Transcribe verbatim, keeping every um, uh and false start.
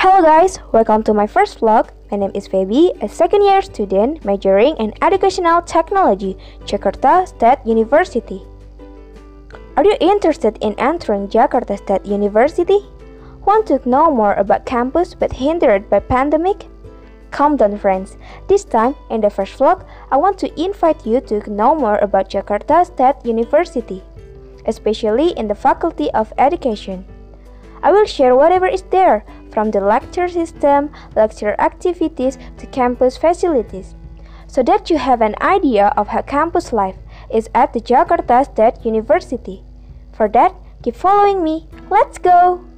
Hello guys, welcome to my first vlog. My name is Feby, a second year student majoring in Educational Technology, Jakarta State University. Are you interested in entering Jakarta State University? Want to know more about campus but hindered by pandemic? Calm down friends, this time in the first vlog, I want to invite you to know more about Jakarta State University, especially in the Faculty of Education. I will share whatever is there, from the lecture system, lecture activities, to campus facilities, so that you have an idea of how campus life is at the Jakarta State University. For that, keep following me. Let's go!